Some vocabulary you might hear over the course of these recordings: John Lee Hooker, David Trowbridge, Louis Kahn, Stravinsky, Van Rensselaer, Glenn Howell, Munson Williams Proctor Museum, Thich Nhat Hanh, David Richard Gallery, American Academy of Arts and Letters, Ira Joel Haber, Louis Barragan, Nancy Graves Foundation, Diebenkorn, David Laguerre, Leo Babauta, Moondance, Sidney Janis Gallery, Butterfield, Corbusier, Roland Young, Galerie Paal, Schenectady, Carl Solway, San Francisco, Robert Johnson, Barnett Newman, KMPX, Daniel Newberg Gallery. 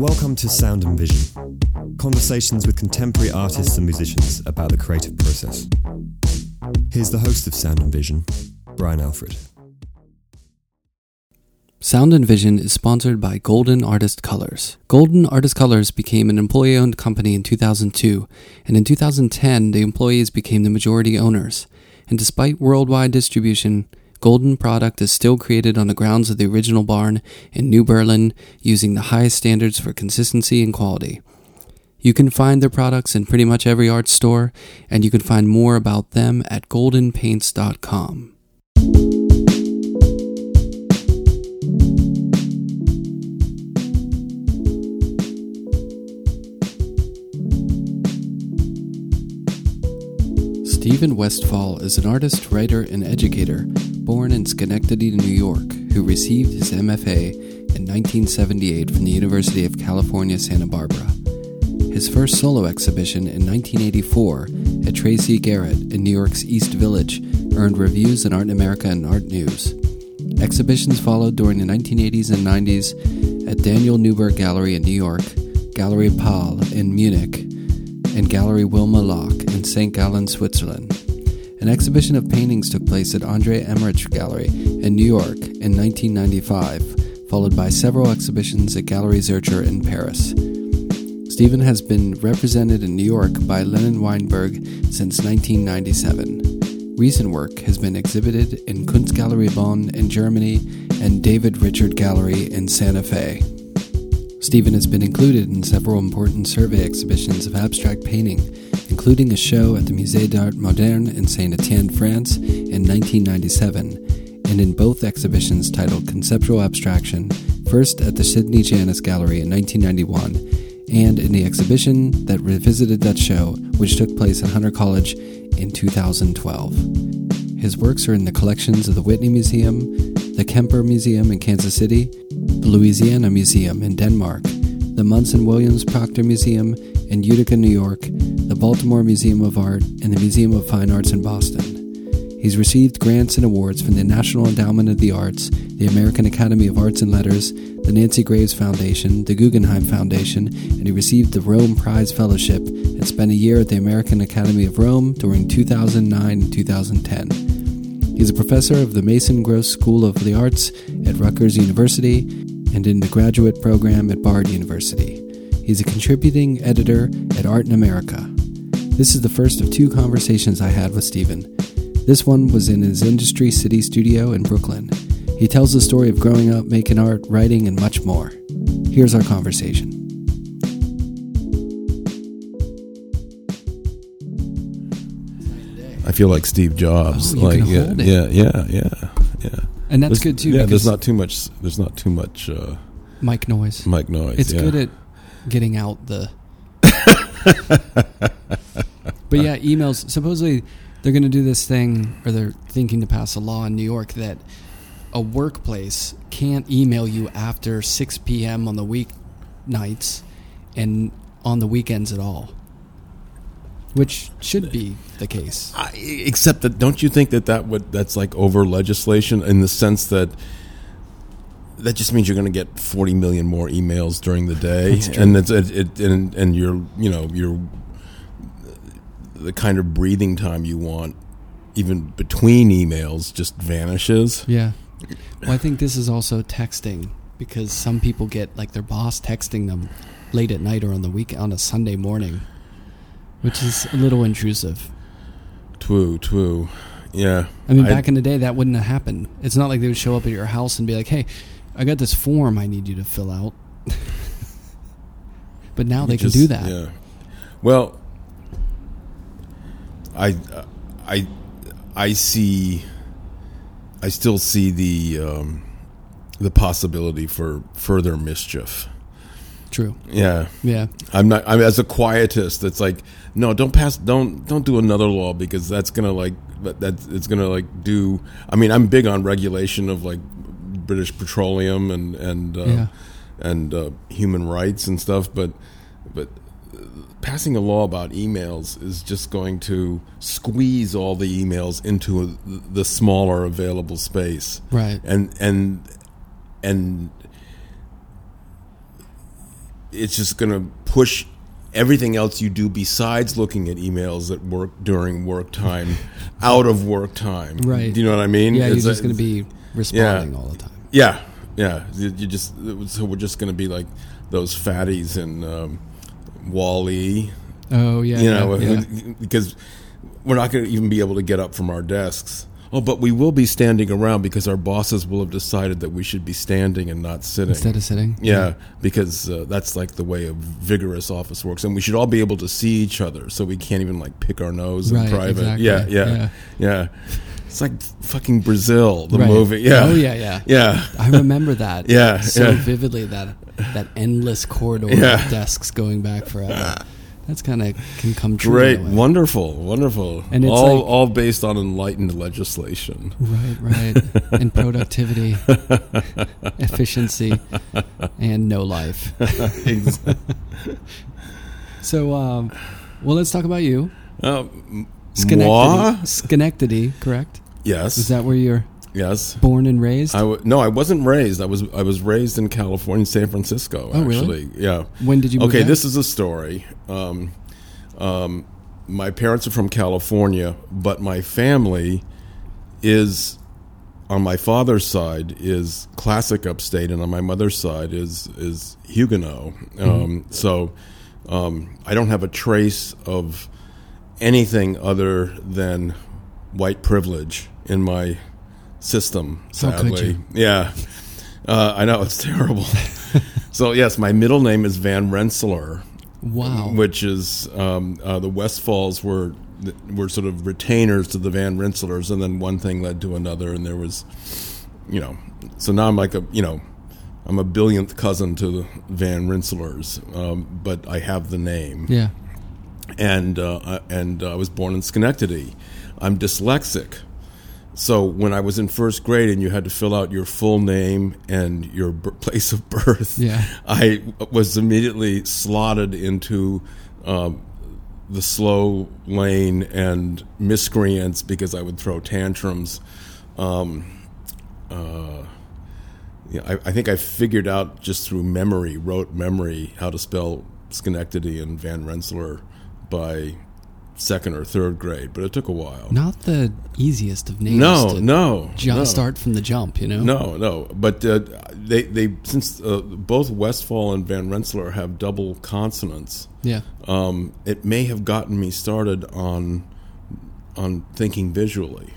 Welcome to Sound and Vision, conversations with contemporary artists and musicians about the creative process. Here's the host of Sound and Vision, Brian Alfred. Sound and Vision is sponsored by Golden Artist Colors. Golden Artist Colors became an employee-owned company in 2002, and in 2010, the employees became the majority owners. And despite worldwide distribution, Golden product is still created on the grounds of the original barn in New Berlin, using the highest standards for consistency and quality. You can find their products in pretty much every art store, and you can find more about them at goldenpaints.com. Stephen Westfall is an artist, writer, and educator born in Schenectady, New York, who received his MFA in 1978 from the University of California, Santa Barbara. His first solo exhibition in 1984 at Tracey Garet in New York's East Village earned reviews in Art in America and Art News. Exhibitions followed during the 1980s and 90s at Daniel Newberg Gallery in New York, Galerie Paal in Munich, and Galerie Wilma Lock in St. Gallen, Switzerland. An exhibition of paintings took place at André Emmerich Gallery in New York in 1995, followed by several exhibitions at Galerie Zurcher in Paris. Stephen has been represented in New York by Lennon Weinberg since 1997. Recent work has been exhibited in Kunstgalerie Bonn in Germany and David Richard Gallery in Santa Fe. Stephen has been included in several important survey exhibitions of abstract painting, including a show at the Musée d'Art Moderne in Saint-Étienne, France in 1997, and in both exhibitions titled Conceptual Abstraction, first at the Sidney Janis Gallery in 1991, and in the exhibition that revisited that show, which took place at Hunter College in 2012. His works are in the collections of the Whitney Museum, the Kemper Museum in Kansas City, the Louisiana Museum in Denmark, the Munson Williams Proctor Museum in Utica, New York, the Baltimore Museum of Art, and the Museum of Fine Arts in Boston. He's received grants and awards from the National Endowment of the Arts, the American Academy of Arts and Letters, the Nancy Graves Foundation, the Guggenheim Foundation, and he received the Rome Prize Fellowship and spent a year at the American Academy of Rome during 2009 and 2010. He's a professor of the Mason Gross School of the Arts at Rutgers University and in the graduate program at Bard University. He's a contributing editor at Art in America. This is the first of two conversations I had with Stephen. This one was in his Industry City studio in Brooklyn. He tells the story of growing up, making art, writing, and much more. Here's our conversation. I feel like Steve Jobs. Yeah. And that's good too. Yeah, there's not too much. There's not too much mic noise. It's good at getting out the. But yeah, emails. Supposedly, they're going to do this thing, or they're thinking to pass a law in New York that a workplace can't email you after 6 p.m. on the weeknights and on the weekends at all. Which should be the case. Except that, don't you think that's like over legislation in the sense that that just means you're going to get 40 million more emails during the day, and you're the kind of breathing time you want even between emails just vanishes. Yeah. Well, I think this is also texting, because some people get like their boss texting them late at night or on the week on a Sunday morning. Which is a little intrusive. True. Yeah. I mean, back in the day, that wouldn't have happened. It's not like they would show up at your house and be like, hey, I got this form I need you to fill out. But now they can do that. Yeah. Well, I still see the possibility for further mischief. True. Yeah. I'm as a quietist. It's like, no, don't do another law, because that's gonna do. I mean, I'm big on regulation of like British Petroleum and human rights and stuff, but passing a law about emails is just going to squeeze all the emails into the smaller available space. Right. And it's just going to push everything else you do besides looking at emails at work during work time out of work time. Right. Do you know what I mean? Yeah, it's, you're just going to be responding all the time. Yeah, yeah. You just, so we're just going to be like those fatties in WALL-E. Oh, yeah. You know, because we're not going to even be able to get up from our desks. Oh, but we will be standing around because our bosses will have decided that we should be standing and not sitting. Instead of sitting? Yeah, because that's like the way of vigorous office works. And we should all be able to see each other, so we can't even like pick our nose in private. Exactly. Yeah. It's like fucking Brazil, the movie. Yeah. Oh, yeah. I remember that. Vividly, that endless corridor of desks going back forever. That's kind of can come true. Great, wonderful. And it's all based on enlightened legislation. Right. And productivity, efficiency, and no life. Exactly. So, well, let's talk about you. Schenectady, correct? Yes. Is that where you're? Yes. Born and raised? No, I wasn't raised. I was raised in California, San Francisco, actually. Really? Yeah. When did you move back? This is a story. My parents are from California, but my family is, on my father's side, is classic upstate, and on my mother's side is Huguenot. Mm-hmm. So I don't have a trace of anything other than white privilege in my system, sadly. How could you? Yeah. I know, it's terrible. So, yes, my middle name is Van Rensselaer. Wow. Which is, the Westfalls were sort of retainers to the Van Rensselaers, and then one thing led to another, and there was, you know, so now I'm like I'm a billionth cousin to the Van Rensselaers, but I have the name. Yeah. And I was born in Schenectady. I'm dyslexic. So when I was in first grade and you had to fill out your full name and your place of birth, I was immediately slotted into the slow lane and miscreants because I would throw tantrums. I think I figured out just through rote memory, how to spell Schenectady and Van Rensselaer by second or third grade, but it took a while. Not the easiest of names. No. Start from the jump, you know. No. But they since both Westfall and Van Rensselaer have double consonants. Yeah. It may have gotten me started on thinking visually.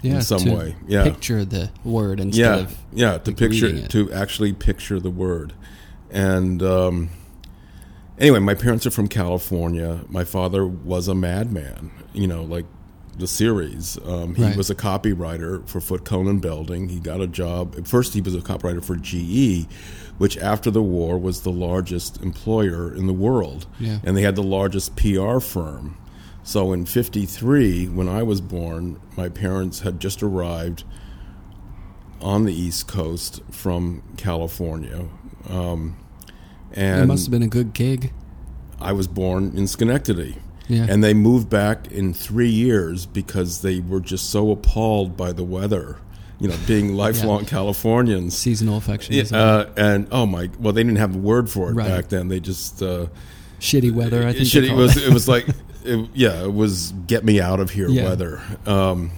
Yeah, in some way. Yeah. Picture the word instead of to picture it. To actually picture the word, and. Anyway, my parents are from California. My father was a madman, you know, like the series. He was a copywriter for Foot Cone & Belding. He got a job. At first, he was a copywriter for GE, which after the war was the largest employer in the world. Yeah. And they had the largest PR firm. So in 1953, when I was born, my parents had just arrived on the East Coast from California. And it must have been a good gig. I was born in Schenectady. Yeah. And they moved back in 3 years because they were just so appalled by the weather, you know, being lifelong Californians. Seasonal affection. Yeah, they didn't have a word for it back then. They just... shitty weather, I think. Shitty, it was like, it was get me out of here weather. So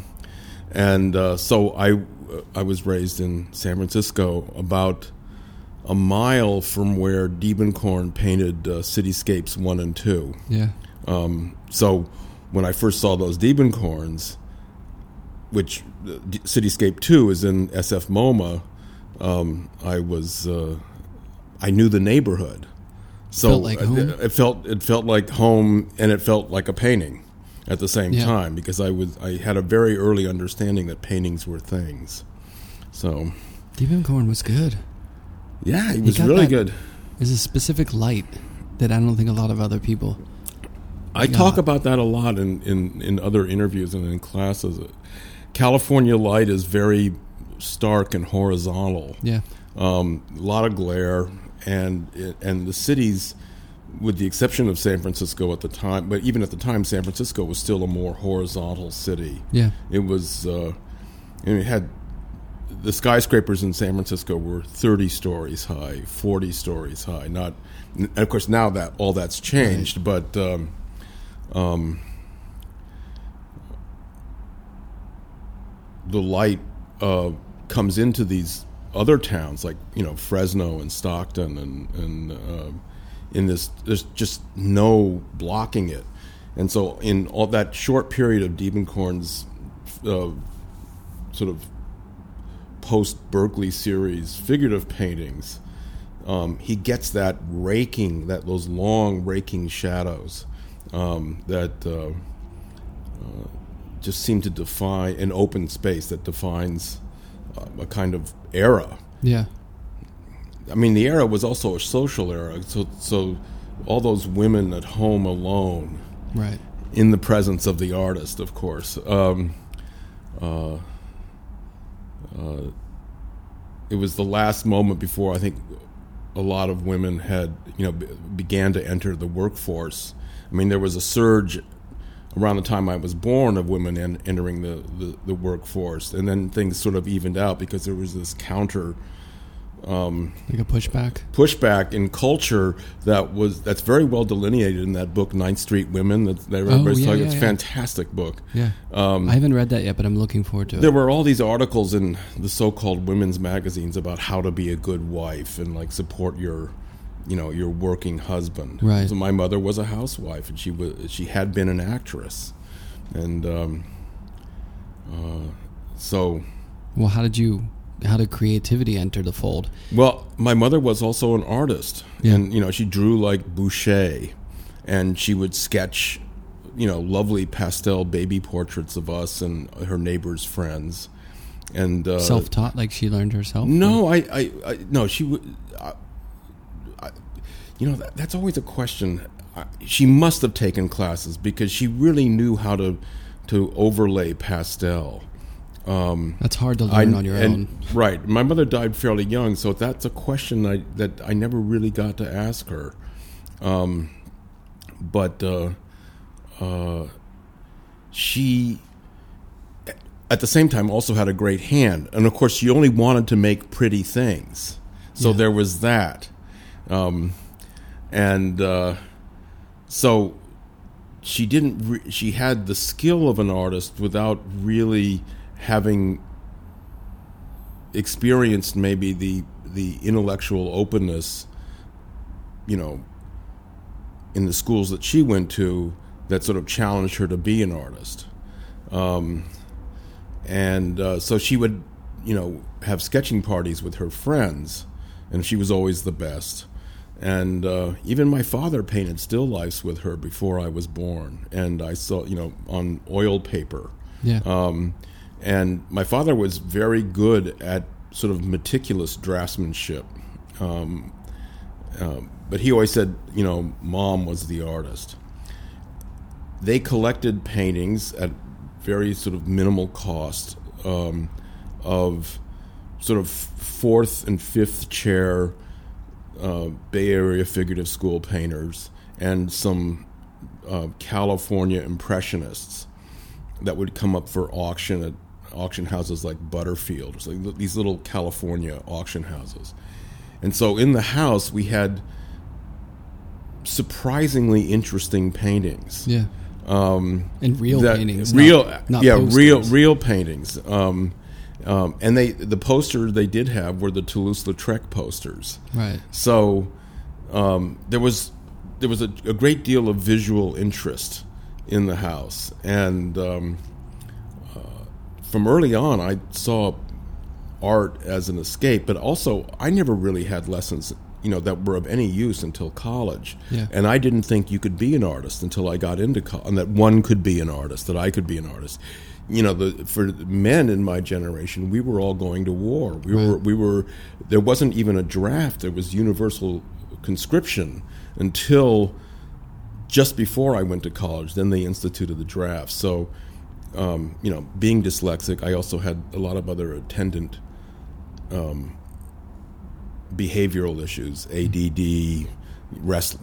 I was raised in San Francisco, about a mile from where Diebenkorn painted Cityscapes 1 and 2. Yeah. So when I first saw those Diebenkorns, which Cityscape 2 is in SF MoMA, I knew the neighborhood. So felt like home? It felt like home, and it felt like a painting at the same time, because I had a very early understanding that paintings were things. So Diebenkorn was good. Yeah, he was really good. There's a specific light that I don't think a lot of other people... I talk about that a lot in other interviews and in classes. California light is very stark and horizontal. Yeah. A lot of glare, and the cities, with the exception of San Francisco at the time, but even at the time, San Francisco was still a more horizontal city. Yeah. It was... it had... The skyscrapers in San Francisco were 30 stories high, 40 stories high. Not, and of course, now that all that's changed, right. But the light comes into these other towns like, you know, Fresno and Stockton, and in this, there's just no blocking it. And so in all that short period of Diebenkorn's sort of post-Berkeley series figurative paintings, he gets that raking, that those long raking shadows that just seem to define an open space, that defines a kind of era. Yeah. I mean, the era was also a social era, so all those women at home alone, right, in the presence of the artist, of course. It was the last moment before I think a lot of women had, you know, began to enter the workforce. I mean, there was a surge around the time I was born of women entering the workforce, and then things sort of evened out because there was this counter, like a pushback in culture that's very well delineated in that book, Ninth Street Women, that everybody's talking about. It's a fantastic book. Yeah, I haven't read that yet, but I'm looking forward to it. There were all these articles in the so-called women's magazines about how to be a good wife and like support your, you know, your working husband. Right. So my mother was a housewife, and she had been an actress, and so. Well, how did creativity enter the fold? Well, my mother was also an artist, yeah. And, you know, she drew like Boucher, and she would sketch, you know, lovely pastel baby portraits of us and her neighbors' friends. And self-taught, like she learned herself? No, or? You know, that's always a question. She must have taken classes because she really knew how to overlay pastel. That's hard to learn on your own. Right. My mother died fairly young, so that's a question that I never really got to ask her. But she, at the same time, also had a great hand. And, of course, she only wanted to make pretty things. So yeah. There was that. So she didn't... she had the skill of an artist without really... having experienced maybe the intellectual openness, you know, in the schools that she went to that sort of challenged her to be an artist. So she would, you know, have sketching parties with her friends, and she was always the best. And even my father painted still lifes with her before I was born, and I saw, you know, on oil paper. Yeah. And my father was very good at sort of meticulous draftsmanship. But he always said, you know, Mom was the artist. They collected paintings at very sort of minimal cost of sort of fourth and fifth chair Bay Area Figurative School painters and some California Impressionists that would come up for auction at auction houses like Butterfield, so these little California auction houses. And so in the house we had surprisingly interesting paintings. Yeah. And real paintings. Real paintings. And the posters they did have were the Toulouse-Lautrec posters. Right. So there was a great deal of visual interest in the house, and from early on I saw art as an escape, but also I never really had lessons, you know, that were of any use until college. Yeah. And I didn't think you could be an artist until I got into college, and that one could be an artist, that I could be an artist. You know, for men in my generation, we were all going to war. We were there wasn't even a draft. There was universal conscription until just before I went to college. Then they instituted the draft. So you know, being dyslexic, I also had a lot of other attendant behavioral issues, ADD,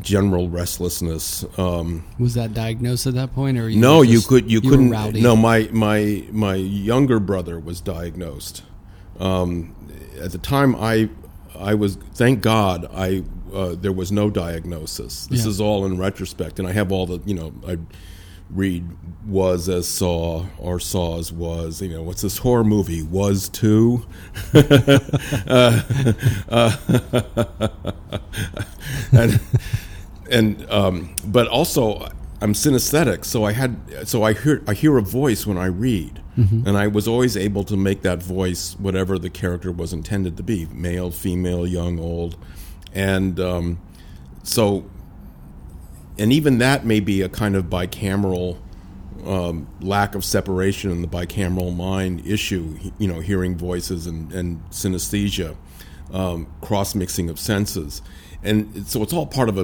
general restlessness. Was that diagnosed at that point, or you no? You couldn't. No, my younger brother was diagnosed At the time, I was, thank God, there was no diagnosis. This is all in retrospect, and I have all the, I read was as saw, or saw as was, what's this horror movie, Was Too? But also, I'm synesthetic, so I hear a voice when I read, and I was always able to make that voice whatever the character was intended to be, male, female, young, old, and so even that may be a kind of bicameral lack of separation in the bicameral mind issue, hearing voices and synesthesia, cross mixing of senses, and so it's all part of a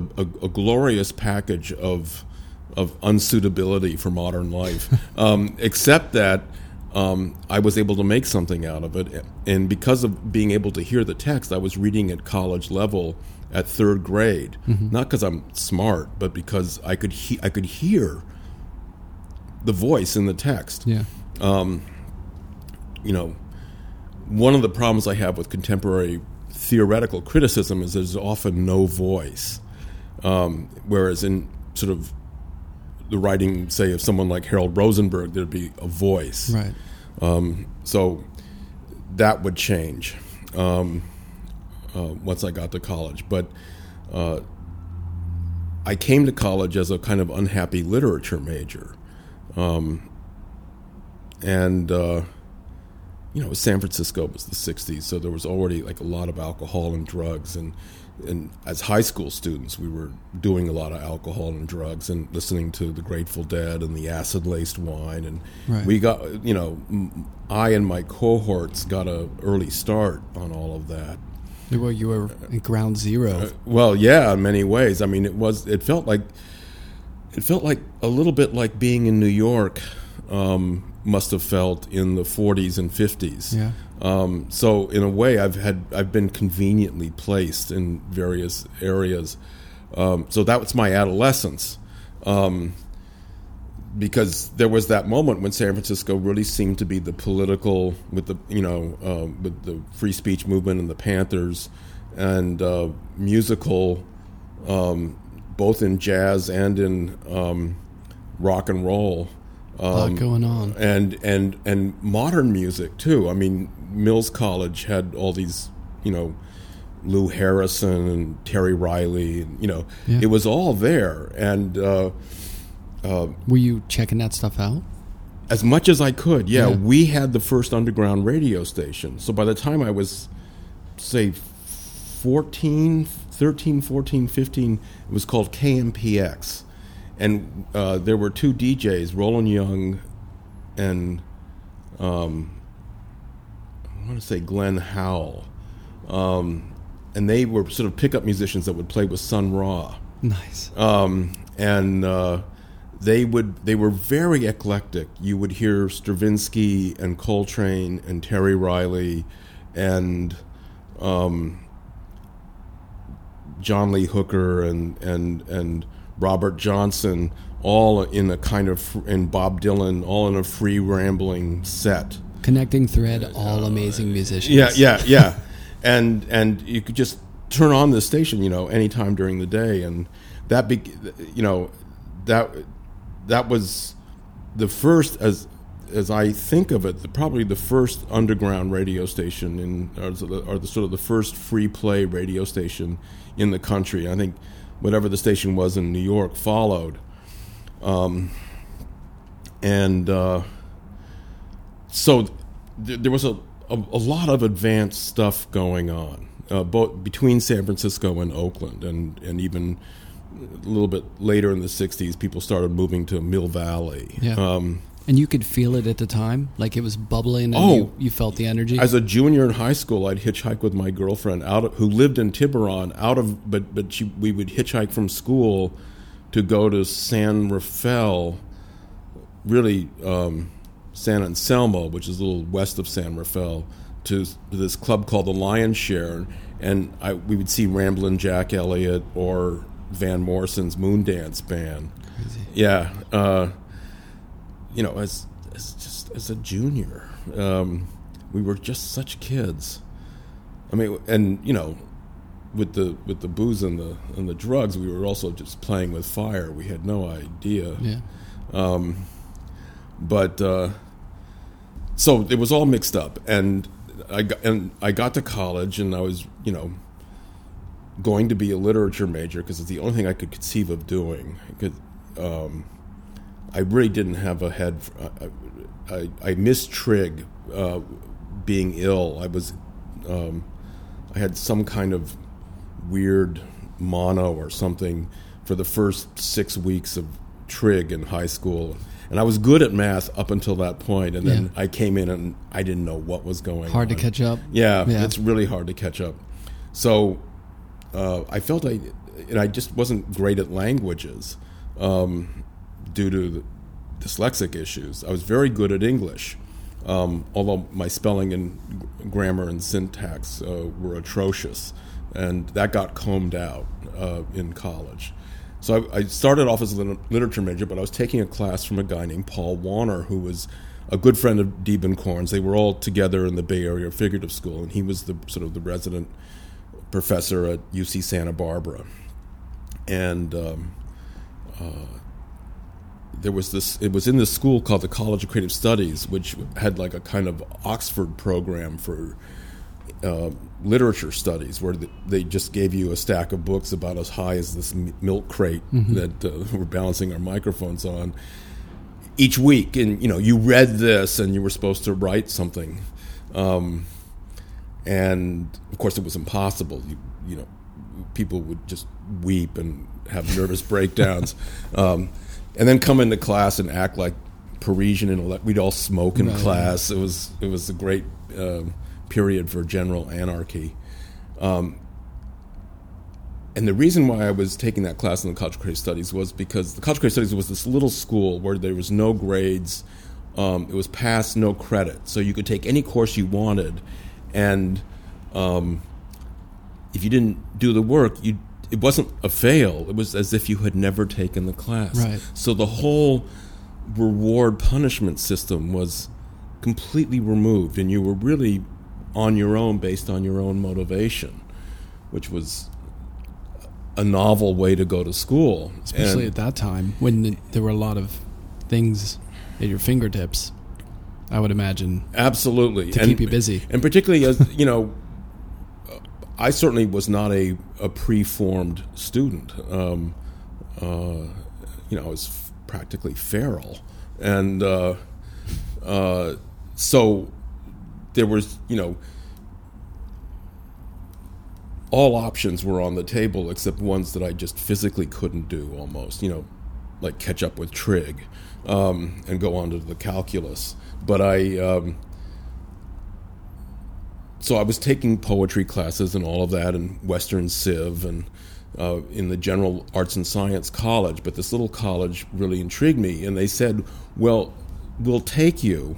glorious package of unsuitability for modern life, except that I was able to make something out of it. And because of being able to hear the text, I was reading at college level at third grade, not because I'm smart, but because I could hear the voice in the text. One of the problems I have with contemporary theoretical criticism is there's often no voice, whereas in sort of the writing, say, of someone like Harold Rosenberg, there'd be a voice. Right. So that would change once I got to college. But I came to college as a kind of unhappy literature major. San Francisco was the 60s, so there was already like a lot of alcohol and drugs, and as high school students, we were doing a lot of alcohol and drugs and listening to the Grateful Dead and the acid-laced wine. And we got, I and my cohorts got a early start on all of that. Well, you were in ground zero. In many ways. I mean, it felt like a little bit like being in New York must have felt in the 40s and 50s. Yeah. So in a way, I've been conveniently placed in various areas. So that was my adolescence, because there was that moment when San Francisco really seemed to be the political, with the with the free speech movement and the Panthers, and musical, both in jazz and in rock and roll. A lot going on, and modern music too. I mean, Mills College had all these, Lou Harrison and Terry Riley. And, it was all there. And were you checking that stuff out as much as I could? Yeah, we had the first underground radio station. So by the time I was, say, 13, 14, 15, it was called KMPX. And there were two DJs, Roland Young and I want to say Glenn Howell. And they were sort of pickup musicians that would play with Sun Ra. Nice. They were very eclectic. You would hear Stravinsky and Coltrane and Terry Riley and John Lee Hooker and Robert Johnson, all in a kind of, and Bob Dylan, all in a free rambling set. Connecting thread, all amazing musicians. Yeah. And you could just turn on the station, anytime during the day, and that, that was the first, as I think of it, probably the first underground radio station or the first free play radio station in the country. I think whatever the station was in New York followed. So there was a lot of advanced stuff going on, both between San Francisco and Oakland, and even a little bit later in the 60s, people started moving to Mill Valley. Yeah. And you could feel it at the time? Like it was bubbling and you felt the energy? As a junior in high school, I'd hitchhike with my girlfriend who lived in Tiburon, we would hitchhike from school to go to San Rafael, really San Anselmo, which is a little west of San Rafael, to this club called the Lion's Share. And we would see Ramblin' Jack Elliott or Van Morrison's Moondance Band. Crazy. Yeah. As just as a junior, we were just such kids. I mean, and you know, with the booze and the drugs, we were also just playing with fire. We had no idea. Yeah. So it was all mixed up, and I got to college, and I was, you know, going to be a literature major because it's the only thing I could conceive of doing. I really didn't have a head. I missed trig, being ill. I was, I had some kind of weird mono or something for the first 6 weeks of trig in high school. And I was good at math up until that point, and then I came in and I didn't know what was going on. Hard to catch up. Yeah, it's really hard to catch up. So I felt I just wasn't great at languages due to the dyslexic issues. I was very good at English, although my spelling and grammar and syntax were atrocious, and that got combed out in college. So I started off as a literature major, but I was taking a class from a guy named Paul Warner, who was a good friend of Diebenkorn's. They were all together in the Bay Area Figurative School, and he was the sort of the resident professor at UC Santa Barbara. And there was this. It was in this school called the College of Creative Studies, which had like a kind of Oxford program for literature studies, where they just gave you a stack of books about as high as this milk crate that we're balancing our microphones on each week, and you know, you read this and you were supposed to write something, and of course it was impossible. You know, people would just weep and have nervous breakdowns, and then come into class and act like Parisian intellect. We'd all smoke in class. It was a great period for general anarchy. And the reason why I was taking that class in the College of Creative Studies was because the College of Creative Studies was this little school where there was no grades. It was pass, no credit. So you could take any course you wanted, and if you didn't do the work, it wasn't a fail. It was as if you had never taken the class. Right. So the whole reward-punishment system was completely removed, and you were really on your own, based on your own motivation, which was a novel way to go to school. Especially at that time, when there were a lot of things at your fingertips, I would imagine. Absolutely. To keep you busy. And particularly, as you know, I certainly was not a pre-formed student. You know, I was practically feral. And so there was, you know, all options were on the table except ones that I just physically couldn't do almost, you know, like catch up with trig and go on to the calculus. But I was taking poetry classes and all of that, and Western Civ, and in the General Arts and Science College. But this little college really intrigued me, and they said, well, we'll take you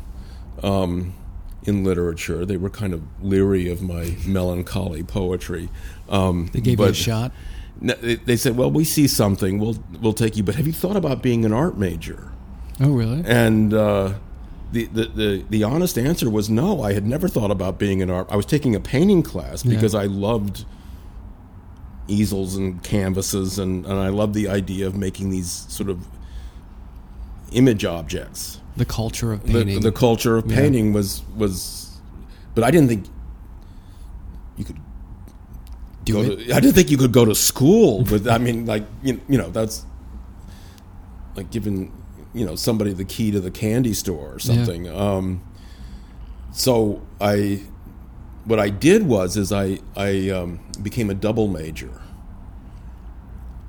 in literature. They were kind of leery of my melancholy poetry. They gave you a shot? They said, well, we see something. We'll take you. But have you thought about being an art major? Oh, really? And the honest answer was no. I had never thought about being an art. I was taking a painting class because I loved easels and canvases, and I loved the idea of making these sort of image objects. The culture of painting. The culture of painting was, but I didn't think you could do it. I didn't think you could go to school. But I mean, like you know, that's like giving somebody the key to the candy store or something. Yeah. So I became a double major,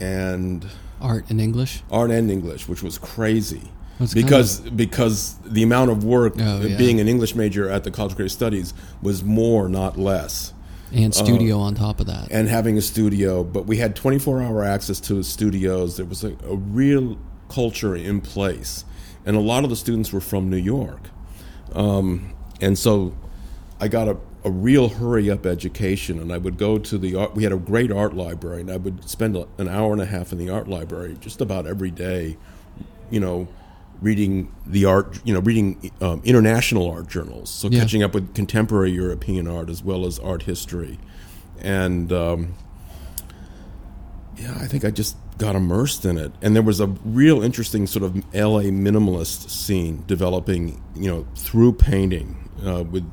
and art and English, which was crazy. Because the amount of work being an English major at the College of Creative Studies was more, not less. And studio on top of that. And having a studio. But we had 24-hour access to the studios. There was a real culture in place. And a lot of the students were from New York. And so I got a real hurry-up education. And I would go to we had a great art library. And I would spend an hour and a half in the art library just about every day, you know, reading the art, reading international art journals, so catching up with contemporary European art as well as art history. And I think I just got immersed in it. And there was a real interesting sort of LA minimalist scene developing, through painting, with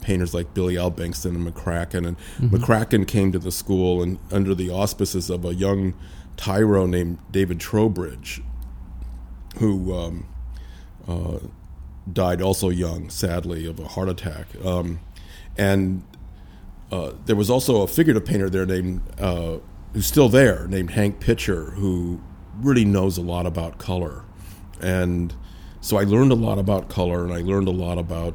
painters like Billy Al Bankston and McCracken. And McCracken came to the school and under the auspices of a young tyro named David Trowbridge, who died also young, sadly, of a heart attack. And there was also a figurative painter there named who's still there, named Hank Pitcher, who really knows a lot about color. And so I learned a lot about color, and I learned a lot about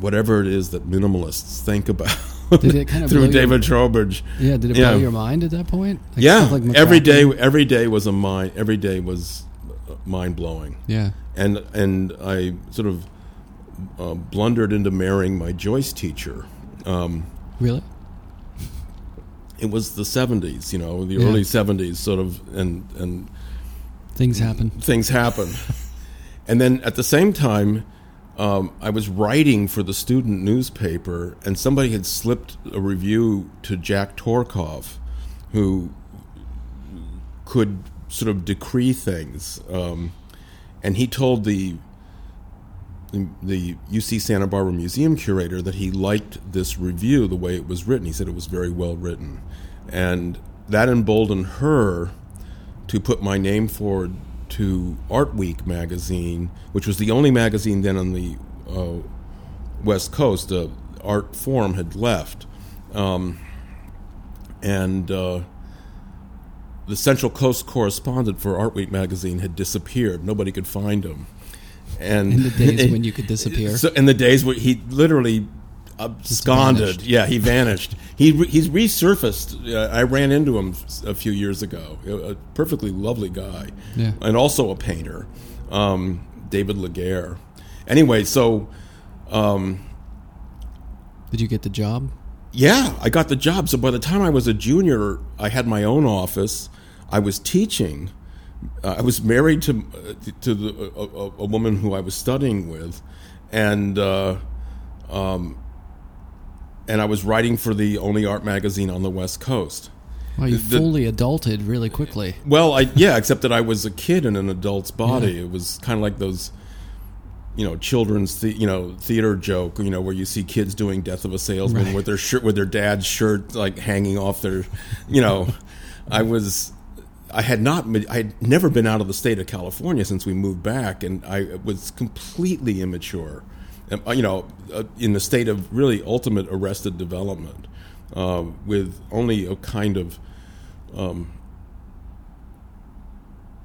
whatever it is that minimalists think about. Did it kind of through David Trowbridge? Yeah, did it blow your mind at that point? Every day was every day was mind blowing. Yeah, and I sort of blundered into marrying my Joyce teacher. Really? It was the 70s, early 70s, sort of, and things happen, and then at the same time. I was writing for the student newspaper, and somebody had slipped a review to Jack Torkoff, who could sort of decree things. And he told the UC Santa Barbara museum curator that he liked this review, the way it was written. He said it was very well written. And that emboldened her to put my name forward to Art Week magazine, which was the only magazine then on the West Coast. Art Forum had left. And the Central Coast correspondent for Art Week magazine had disappeared. Nobody could find him. And in the days when you could disappear. So, in the days where he literally absconded. Yeah, he vanished. He's resurfaced. I ran into him a few years ago. A perfectly lovely guy. Yeah. And also a painter, David Laguerre. Anyway, so... did you get the job? Yeah, I got the job. So by the time I was a junior, I had my own office. I was teaching. I was married to a woman who I was studying with. And... and I was writing for the only art magazine on the West Coast. Well, you fully adulted really quickly. Well, except that I was a kid in an adult's body. Yeah. It was kind of like those, children's, theater joke, where you see kids doing Death of a Salesman with their shirt, with their dad's shirt, like hanging off their, I had never been out of the state of California since we moved back, and I was completely immature. In the state of really ultimate arrested development, with only a kind of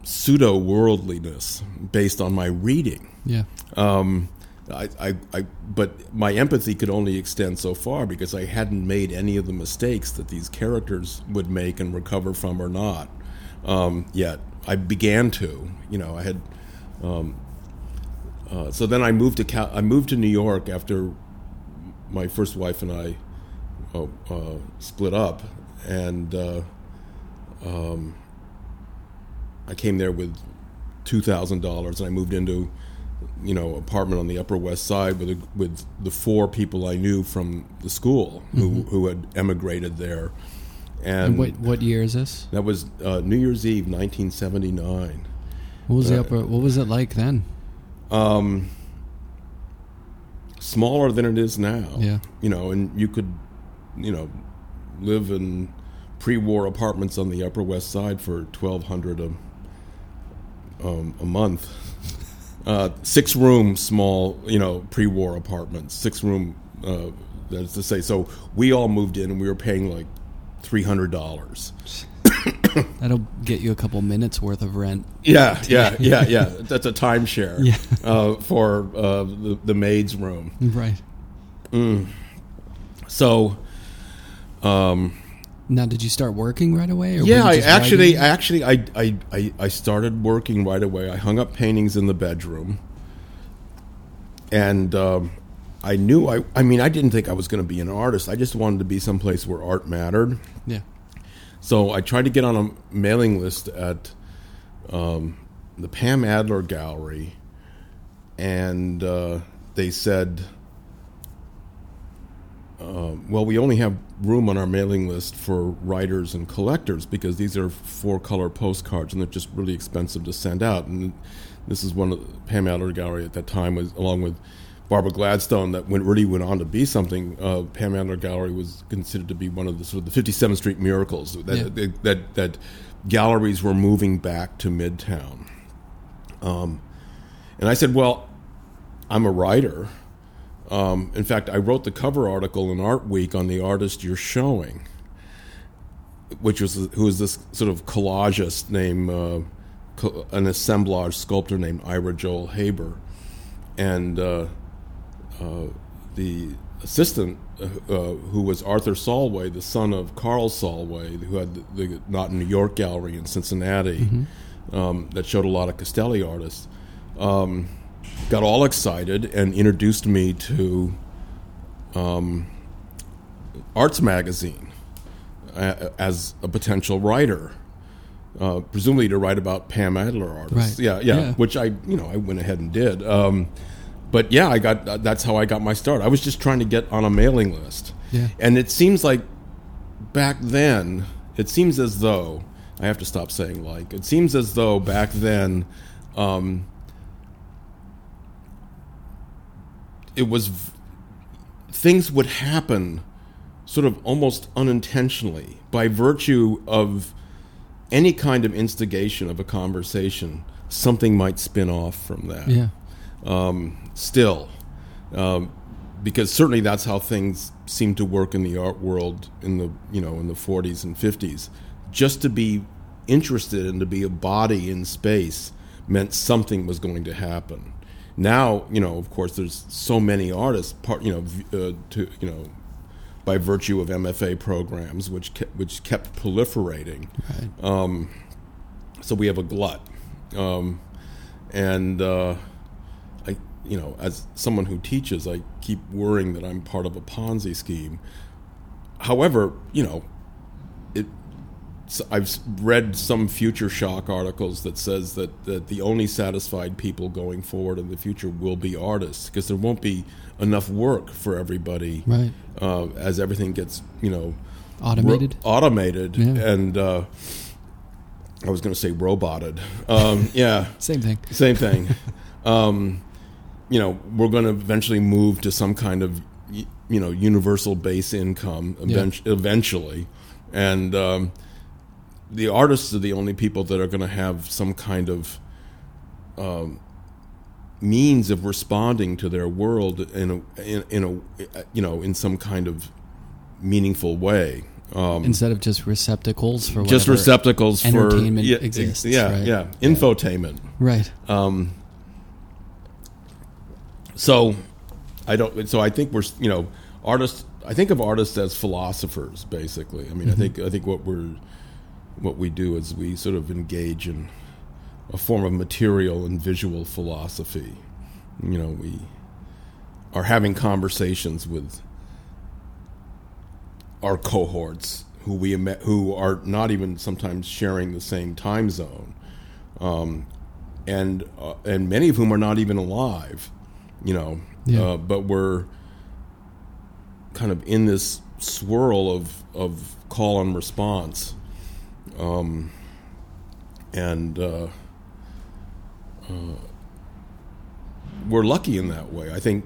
pseudo-worldliness based on my reading. Yeah. But my empathy could only extend so far because I hadn't made any of the mistakes that these characters would make and recover from or not. Yet I began to. I had. So then I moved to New York after my first wife and I split up, and I came there with $2,000, and I moved into apartment on the Upper West Side with the four people I knew from the school who had emigrated there. And what year is this? That was New Year's Eve, 1979. What was what was it like then? Smaller than it is now. Yeah. And you could, live in pre-war apartments on the Upper West Side for $1,200 a month. 6-room small, pre-war apartments. 6-room, that's to say. So we all moved in and we were paying like $300. That'll get you a couple minutes worth of rent. Yeah. That's a timeshare for the maid's room. Right. Mm. So, now did you start working right away? Or I started working right away. I hung up paintings in the bedroom, and I knew I didn't think I was going to be an artist. I just wanted to be someplace where art mattered. Yeah. So I tried to get on a mailing list at the Pam Adler Gallery, and they said, well, we only have room on our mailing list for writers and collectors because these are four-color postcards and they're just really expensive to send out. And this is one of the Pam Adler Gallery at that time, was, along with Barbara Gladstone, that really went on to be something. Pam Adler Gallery was considered to be one of the sort of the 57th Street miracles, that galleries were moving back to Midtown. And I said, well, I'm a writer. In fact, I wrote the cover article in Art Week on the artist you're showing, who is this sort of collagist named, an assemblage sculptor named Ira Joel Haber. And the assistant, who was Arthur Solway, the son of Carl Solway, who had the Not in New York Gallery in Cincinnati, mm-hmm. That showed a lot of Castelli artists, got all excited and introduced me to Arts Magazine as a potential writer. Presumably to write about Pam Adler artists, right. Yeah, which I went ahead and did. But yeah, that's how I got my start. I was just trying to get on a mailing list, yeah. And it seems like back then, it seems as though I have to stop saying like. It seems as though back then, it was things would happen, sort of almost unintentionally by virtue of any kind of instigation of a conversation, something might spin off from that. Yeah. Because certainly that's how things seem to work in the art world in the 40s and 50s. Just to be interested and to be a body in space meant something was going to happen. Now, of course, there's so many artists, by virtue of MFA programs, which kept proliferating, right. So we have a glut, and I, as someone who teaches, I keep worrying that I'm part of a Ponzi scheme. However, I've read some Future Shock articles that says that the only satisfied people going forward in the future will be artists, because there won't be enough work for everybody, right. As everything gets, automated, yeah. And I was going to say roboted. Yeah, same thing. We're going to eventually move to some kind of universal base income eventually, and. The artists are the only people that are going to have some kind of means of responding to their world in some kind of meaningful way, instead of just receptacles for whatever entertainment exists. Infotainment. Right. So I think we're artists. I think of artists as philosophers, basically. I mean, mm-hmm. I think what we do is we sort of engage in a form of material and visual philosophy. We are having conversations with our cohorts who are not even sometimes sharing the same time zone, and many of whom are not even alive. But we're kind of in this swirl of call and response. We're lucky in that way. I think,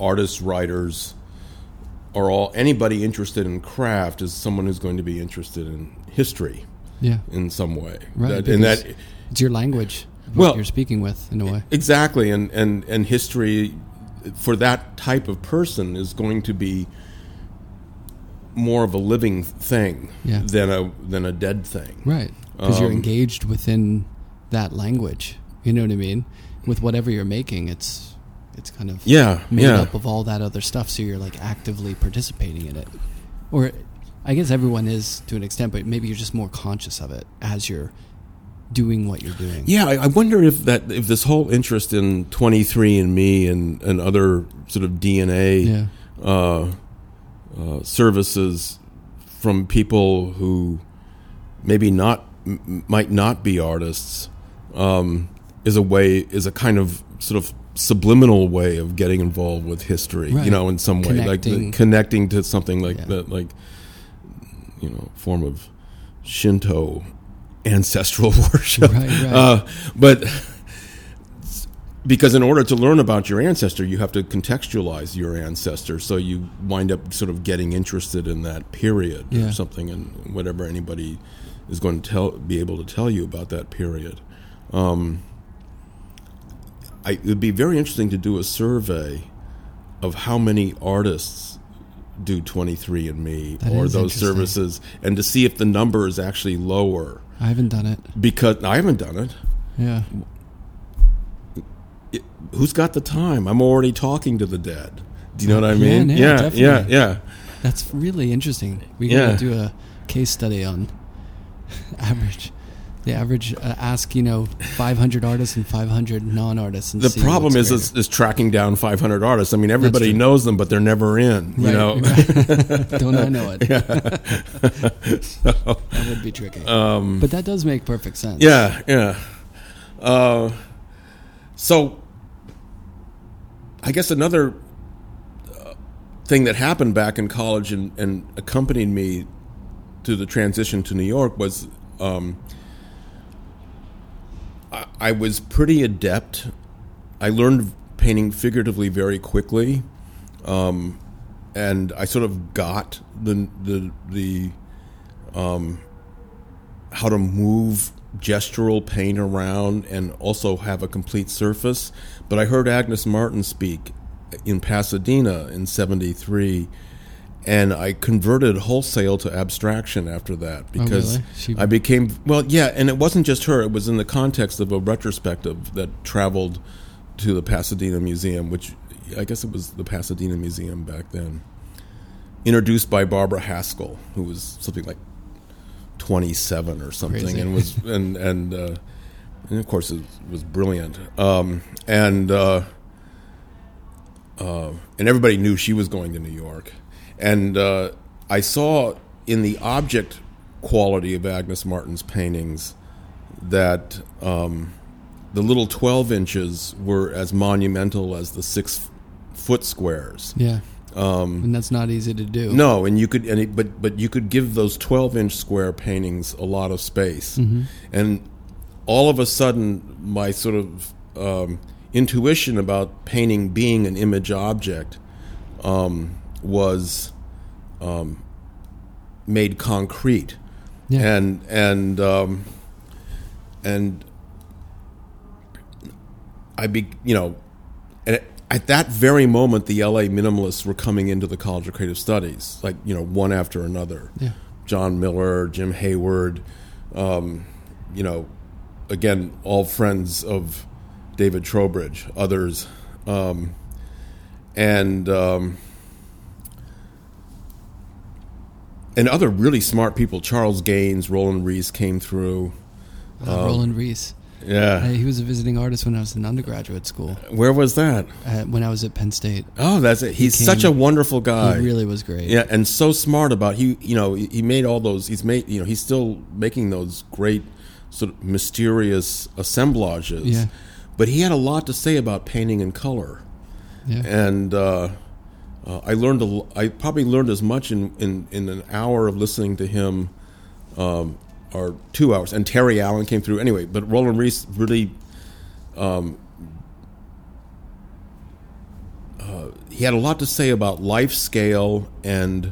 artists, writers, anybody interested in craft is someone who's going to be interested in history, in some way. Right, it's your language, what you're speaking with, in a way. Exactly, and history for that type of person is going to be more of a living thing than a dead thing, right? Because you're engaged within that language. You know what I mean? With whatever you're making, it's kind of made up of all that other stuff. So you're like actively participating in it, or I guess everyone is to an extent, but maybe you're just more conscious of it as you're doing what you're doing. Yeah, I wonder if this whole interest in 23andMe and other sort of DNA. Services from people who maybe might not be artists, is a kind of sort of subliminal way of getting involved with history, right. You know, in some way, like connecting to something like that, like, you know, form of Shinto ancestral worship. Right. But because in order to learn about your ancestor, you have to contextualize your ancestor. So you wind up sort of getting interested in that period or something, and whatever anybody is going to be able to tell you about that period. It would be very interesting to do a survey of how many artists do 23andMe or those services, and to see if the number is actually lower. I haven't done it. Yeah. Who's got the time? I'm already talking to the dead. Do you know what I mean? Yeah. That's really interesting. We got to do a case study on average. The average, ask, you know, 500 artists and 500 non-artists. And the problem is tracking down 500 artists. I mean, everybody knows them, but they're never in, you know. Right. Don't I know it? Yeah. So, that would be tricky. But that does make perfect sense. Yeah. So I guess another thing that happened back in college and accompanied me to the transition to New York was... I was pretty adept. I learned painting figuratively very quickly, and I sort of got the how to move gestural paint around and also have a complete surface. But I heard Agnes Martin speak in Pasadena in '73, and I converted wholesale to abstraction after that because I became... Well, yeah, and it wasn't just her. It was in the context of a retrospective that traveled to the Pasadena Museum, which I guess it was the Pasadena Museum back then, introduced by Barbara Haskell, who was something like 27 or something. Crazy. And of course, it was brilliant. And everybody knew she was going to New York. And I saw in the object quality of Agnes Martin's paintings that the little 12 inches were as monumental as the 6-foot squares. Yeah, and that's not easy to do. No, and you could give those 12-inch square paintings a lot of space, mm-hmm. and all of a sudden, my sort of intuition about painting being an image object. Was made concrete, and at that very moment the LA minimalists were coming into the College of Creative Studies, like, you know, one after another. Yeah. John Miller, Jim Hayward, you know, again all friends of David Trowbridge, others, and other really smart people, Charles Gaines, Roland Rees came through. Roland Rees. Yeah. He was a visiting artist when I was in undergraduate school. Where was that? When I was at Penn State. Oh, that's it. He's such a wonderful guy. He really was great. Yeah, and so smart about he made all those, he's still making those great sort of mysterious assemblages. Yeah. But he had a lot to say about painting and color. Yeah. And I probably learned as much in an hour of listening to him, or 2 hours. And Terry Allen came through anyway. But Roland Rees really, he had a lot to say about life scale and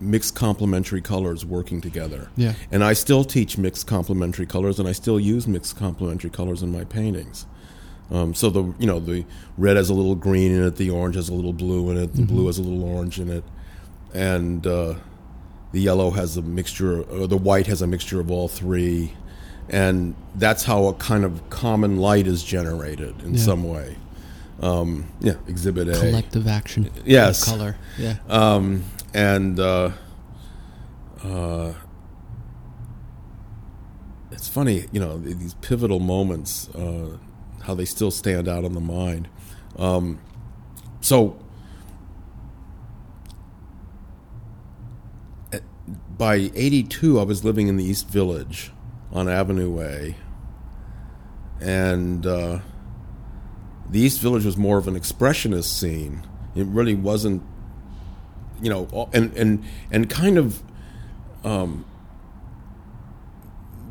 mixed complementary colors working together. Yeah. And I still teach mixed complementary colors, and I still use mixed complementary colors in my paintings. So the red has a little green in it, the orange has a little blue in it, the mm-hmm. blue has a little orange in it, and the yellow has a mixture, or the white has a mixture of all three, and that's how a kind of common light is generated in some way. Exhibit A. Collective action. Yes. Of color. Yeah. It's funny, you know, these pivotal moments. How they still stand out on the mind. So by 82, I was living in the East Village on Avenue A, And the East Village was more of an expressionist scene. It really wasn't, you know, and kind of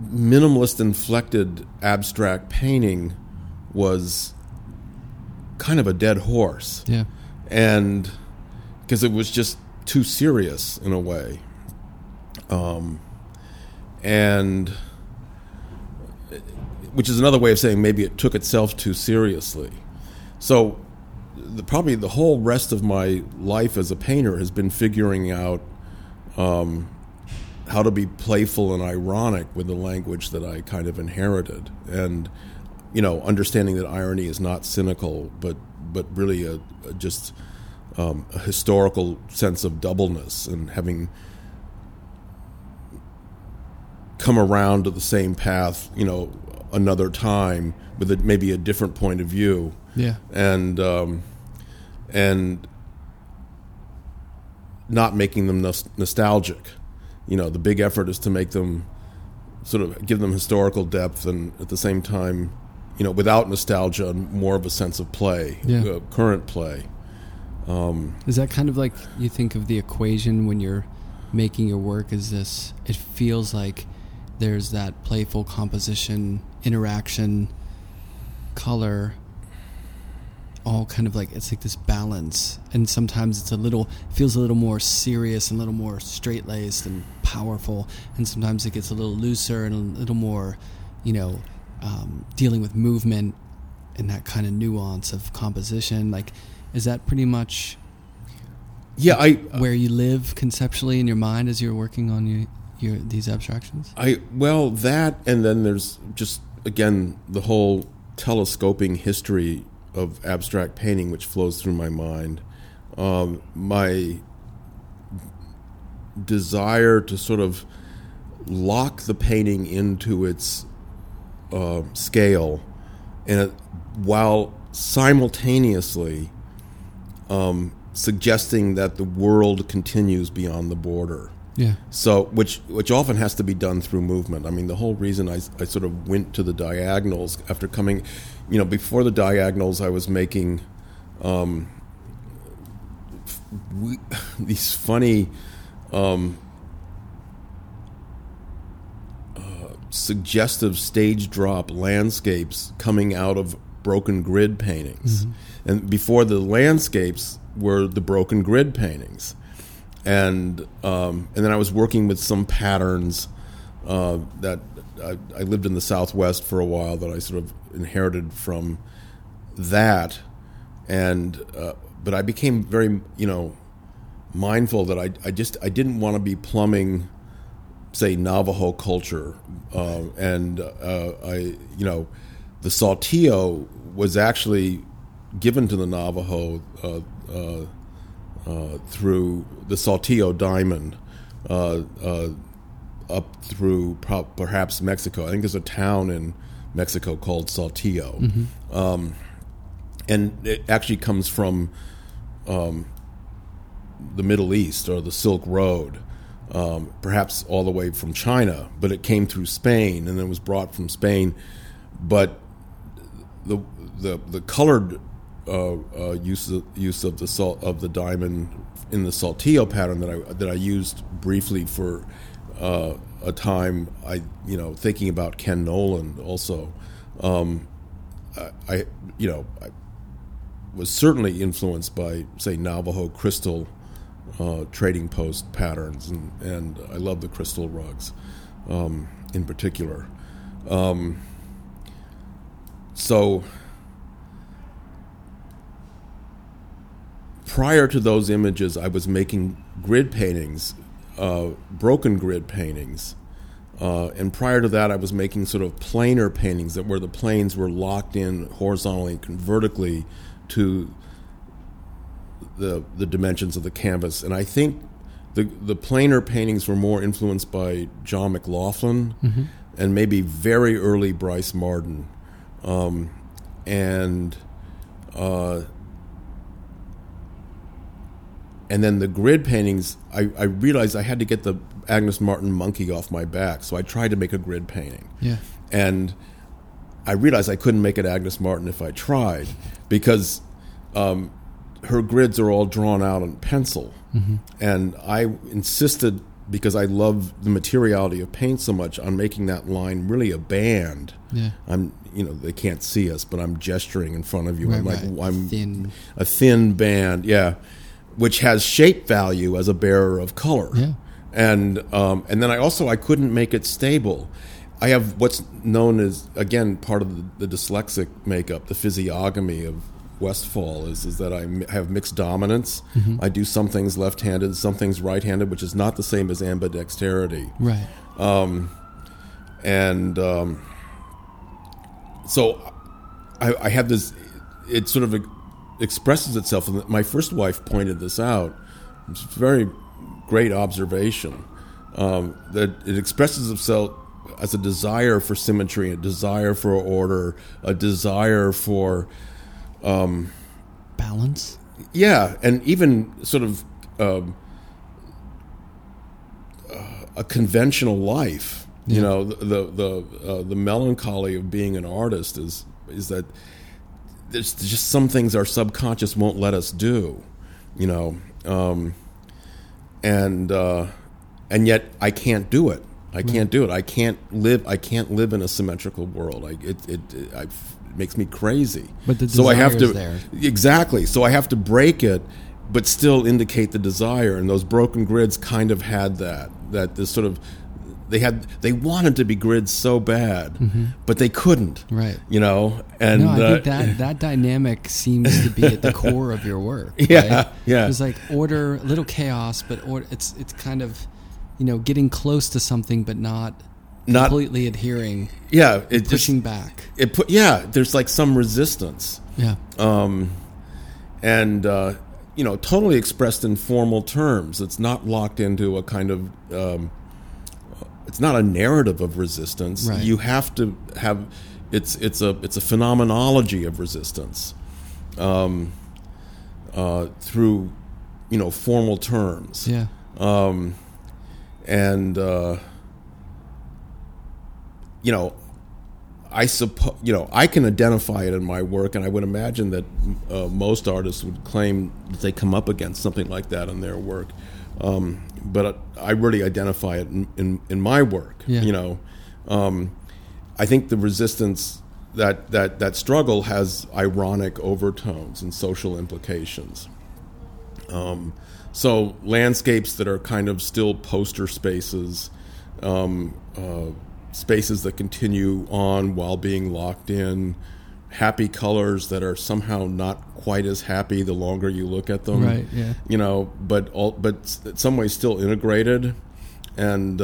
minimalist inflected abstract painting was kind of a dead horse. Yeah. And because it was just too serious in a way. And which is another way of saying maybe it took itself too seriously. So probably the whole rest of my life as a painter has been figuring out how to be playful and ironic with the language that I kind of inherited. And, you know, understanding that irony is not cynical, but really a historical sense of doubleness, and having come around to the same path, you know, another time with maybe a different point of view. Yeah. And not making them nostalgic. You know, the big effort is to make them sort of give them historical depth, and at the same time, you know, without nostalgia, more of a sense of play, current play. Is that kind of like you think of the equation when you're making your work? Is this, it feels like there's that playful composition, interaction, color, all kind of like, it's like this balance. And sometimes it's feels a little more serious and a little more straight-laced and powerful. And sometimes it gets a little looser and a little more, you know, dealing with movement and that kind of nuance of composition. Like, is that pretty much where you live conceptually in your mind as you're working on these abstractions? Well, that, and then there's just, again, the whole telescoping history of abstract painting which flows through my mind. My desire to sort of lock the painting into its scale, and while simultaneously suggesting that the world continues beyond the border. Yeah. So, which often has to be done through movement. I mean, the whole reason I sort of went to the diagonals after coming, you know, before the diagonals, I was making these funny suggestive stage drop landscapes coming out of broken grid paintings. Mm-hmm. And before, the landscapes were the broken grid paintings. And then I was working with some patterns that I lived in the Southwest for a while, that I sort of inherited from that, and but I became very, you know, mindful that I didn't want to be plumbing, say, Navajo culture, and the saltillo was actually given to the Navajo through the Saltillo Diamond, up through perhaps Mexico. I think there's a town in Mexico called Saltillo. Mm-hmm. And it actually comes from the Middle East, or the Silk Road, perhaps all the way from China, but it came through Spain, and it was brought from Spain. But the colored use of the diamond in the Saltillo pattern that I used briefly for a time. I thinking about Ken Nolan also. I was certainly influenced by, say, Navajo crystal trading post patterns, and I love the crystal rugs in particular. So, prior to those images, I was making grid paintings, broken grid paintings. And prior to that, I was making sort of planar paintings where the planes were locked in horizontally and vertically to the dimensions of the canvas. And I think the planar paintings were more influenced by John McLaughlin, mm-hmm. and maybe very early Bryce Marden. And then the grid paintings, I realized I had to get the Agnes Martin monkey off my back, so I tried to make a grid painting. Yeah. And I realized I couldn't make it Agnes Martin if I tried, because her grids are all drawn out in pencil. Mm-hmm. And I insisted, because I love the materiality of paint so much, on making that line really a band. Yeah. I'm, you know, they can't see us, but I'm gesturing in front of you. Right, I'm like, right. I'm thin. A thin band, yeah, which has shape value as a bearer of color. Yeah. And then I also, I couldn't make it stable. I have what's known as, again, part of the dyslexic makeup, the physiognomy of Westfall is that I have mixed dominance. Mm-hmm. I do some things left-handed, some things right-handed, which is not the same as ambidexterity. Right. So I have this, it sort of expresses itself. And my first wife pointed this out. It's a very great observation, that it expresses itself as a desire for symmetry, a desire for order, a desire for balance. Yeah, and even sort of a conventional life. Yeah. You know, the melancholy of being an artist is that there's just some things our subconscious won't let us do. You know, and yet I can't do it. I can't do it. I can't live in a symmetrical world. It makes me crazy. But the desire is there. Exactly. So I have to break it, but still indicate the desire. And those broken grids kind of had that. That this sort of, they wanted to be grids so bad, mm-hmm. but they couldn't. Right. You know. And no, I think that dynamic seems to be at the core of your work. Yeah. Right? Yeah. It was like order, a little chaos, but order. It's kind of, you know, getting close to something but not completely adhering. Yeah, it pushing just, back. There's like some resistance. Yeah, you know, totally expressed in formal terms. It's not locked into a kind of. It's not a narrative of resistance. Right. You have to have. It's a phenomenology of resistance, through, you know, formal terms. Yeah. You know, I suppose, you know, I can identify it in my work, and I would imagine that most artists would claim that they come up against something like that in their work. But I really identify it in my work. Yeah. You know, I think the resistance, that struggle has ironic overtones and social implications. So landscapes that are kind of still poster spaces, spaces that continue on while being locked in, happy colors that are somehow not quite as happy the longer you look at them. Right. Yeah. You know, but in some ways still integrated, and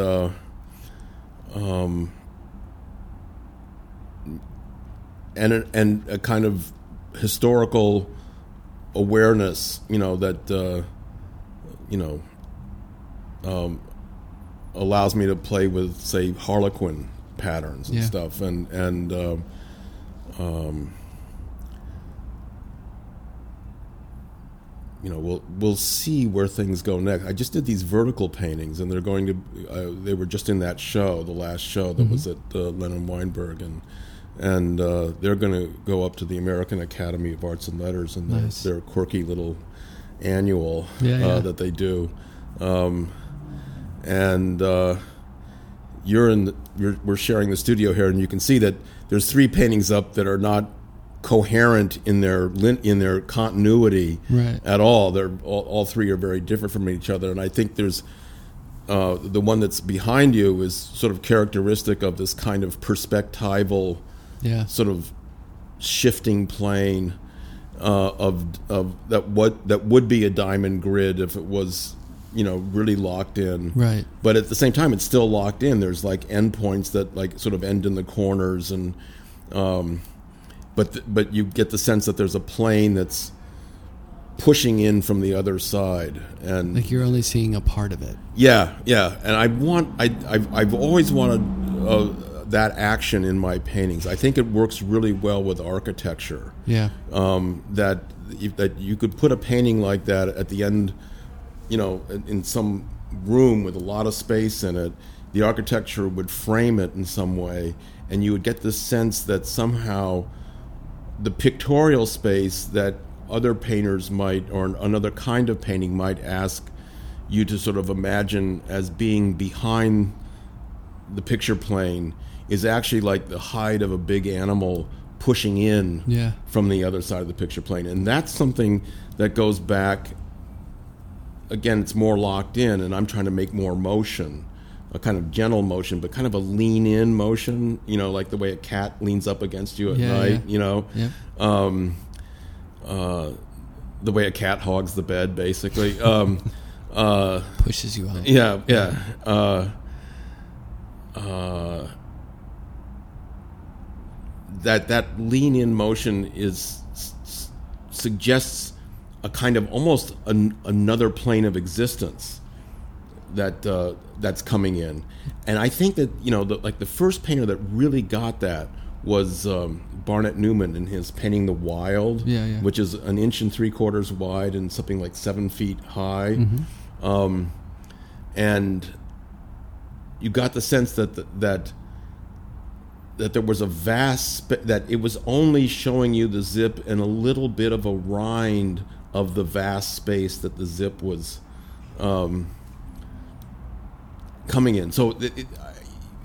and a kind of historical awareness. You know that. You know, allows me to play with, say, Harlequin patterns and yeah. stuff, and you know, we'll see where things go next. I just did these vertical paintings, and they're going to. They were just in that show, the last show that mm-hmm. was at Lennon Weinberg, and they're going to go up to the American Academy of Arts and Letters, and nice. their quirky little annual that they do, and you're in. We're sharing the studio here, and you can see that there's three paintings up that are not coherent in their continuity right. at all. They're all three are very different from each other, and I think there's the one that's behind you is sort of characteristic of this kind of perspectival, sort of shifting plane. Of that would be a diamond grid if it was, you know, really locked in. Right. But at the same time, it's still locked in. There's like endpoints that like sort of end in the corners, and but you get the sense that there's a plane that's pushing in from the other side, and like you're only seeing a part of it. Yeah, yeah. And I've always wanted. That action in my paintings. I think it works really well with architecture. Yeah. That you could put a painting like that at the end, you know, in some room with a lot of space in it. The architecture would frame it in some way, and you would get this sense that somehow the pictorial space that other painters might, or another kind of painting might ask you to sort of imagine as being behind the picture plane, is actually like the hide of a big animal pushing in from the other side of the picture plane. And that's something that goes back, again, it's more locked in, and I'm trying to make more motion, a kind of gentle motion, but kind of a lean-in motion, you know, like the way a cat leans up against you at night, you know. The way a cat hogs the bed, basically. Pushes you out. That lean-in motion suggests a kind of almost another plane of existence that's coming in. And I think that, you know, the first painter that really got that was Barnett Newman in his painting The Wild, which is 1 3/4 inches wide and something like 7 feet high. Mm-hmm. And you got the sense that there was a vast, that it was only showing you the zip and a little bit of a rind of the vast space that the zip was coming in. So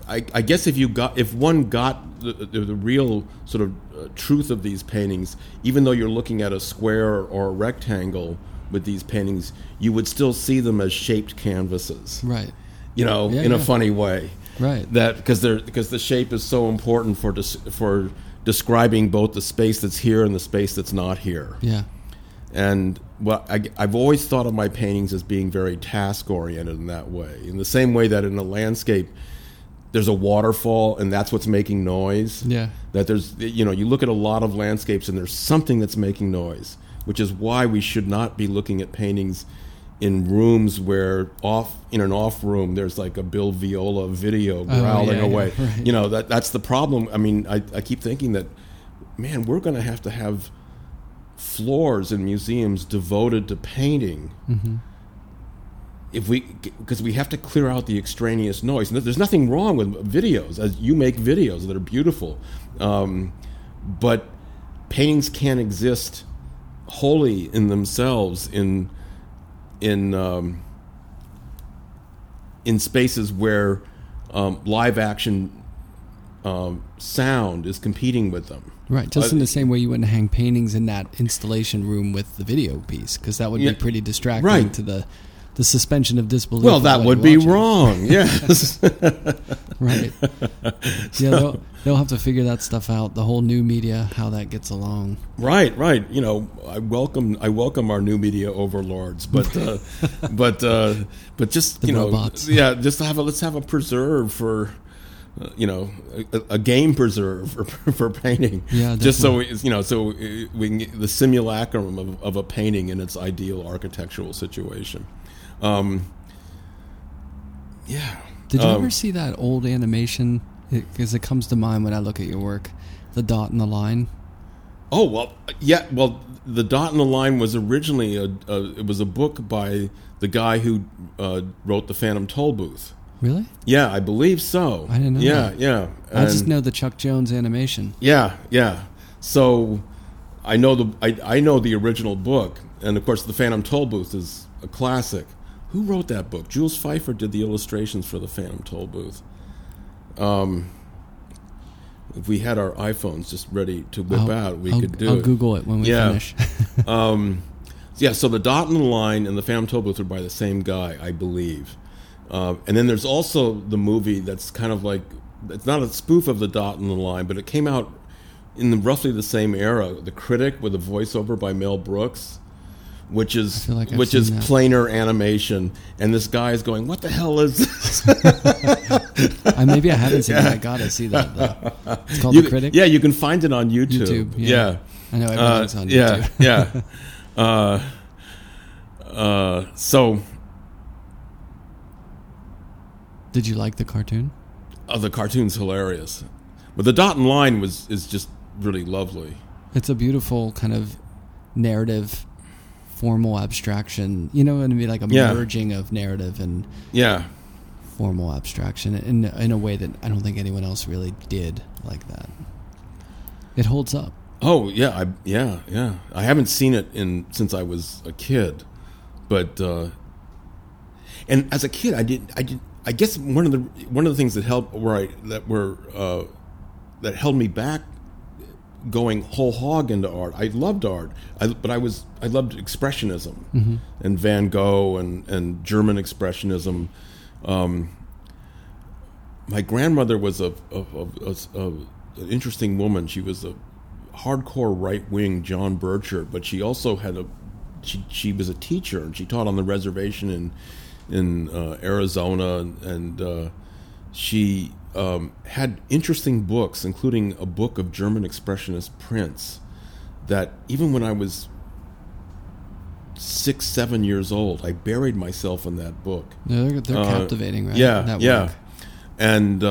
I guess if one got the real sort of truth of these paintings, even though you're looking at a square or a rectangle with these paintings, you would still see them as shaped canvases, right? You know, in a funny way, right? That because the shape is so important for describing both the space that's here and the space that's not here. Yeah. And well, I've always thought of my paintings as being very task-oriented in that way. In the same way that in a landscape, there's a waterfall, and that's what's making noise. Yeah. That there's, you know, you look at a lot of landscapes, and there's something that's making noise, which is why we should not be looking at paintings in rooms where in an off room there's like a Bill Viola video growling away. Yeah, right. You know, that's the problem. I mean, I keep thinking that, man, we're going to have floors in museums devoted to painting. Mm-hmm. Because we have to clear out the extraneous noise. And there's nothing wrong with videos, as you make videos that are beautiful, but paintings can't exist wholly in themselves in spaces where live action sound is competing with them. Right, just in the same way you wouldn't hang paintings in that installation room with the video piece, because that would be pretty distracting to the suspension of disbelief. Well, that would be wrong. Yes. Right. Yeah, they'll have to figure that stuff out. The whole new media, how that gets along. Right. You know, I welcome our new media overlords, but just the robots. Just let's have a preserve for, a game preserve for painting. Yeah, definitely. Just so we can get the simulacrum of a painting in its ideal architectural situation. Did you ever see that old animation? Because it comes to mind when I look at your work, the dot and the line. Oh well, yeah. Well, the dot and the line was originally it was a book by the guy who wrote The Phantom Tollbooth. Really? Yeah, I believe so. I didn't know. Yeah, that. Yeah. And I just know the Chuck Jones animation. Yeah. So I know the original book, and of course, The Phantom Tollbooth is a classic. Who wrote that book? Jules Pfeiffer did the illustrations for The Phantom Tollbooth. If we had our iPhones just ready to whip out, we could do it. I'll Google it when we finish. So The Dot and the Line and The Phantom Tollbooth are by the same guy, I believe. And then there's also the movie that's kind of like, it's not a spoof of The Dot and the Line, but it came out in roughly the same era, The Critic, with a voiceover by Mel Brooks, which is planar animation, and this guy is going, "What the hell is this?" Maybe I haven't seen that. I gotta see that, though. It's called The Critic. Yeah, you can find it on YouTube. Yeah. I know everything's on YouTube. So, did you like the cartoon? Oh, the cartoon's hilarious, but The Dot and Line is just really lovely. It's a beautiful kind of narrative. Formal abstraction, you know what I mean, like a merging of narrative and formal abstraction in a way that I don't think anyone else really did like that. It holds up. Oh yeah, yeah. I haven't seen it since I was a kid, but and as a kid, I did. I guess one of the things that helped that held me back going whole hog into art. I loved art, but I loved expressionism, mm-hmm. and Van Gogh and German expressionism. My grandmother was an interesting woman. She was a hardcore right-wing John Bircher, but she also had she was a teacher, and she taught on the reservation in Arizona, and she had interesting books, including a book of German expressionist prints that even when I was 6-7 years old, I buried myself in that book. No, they're captivating, right? Yeah, that work. And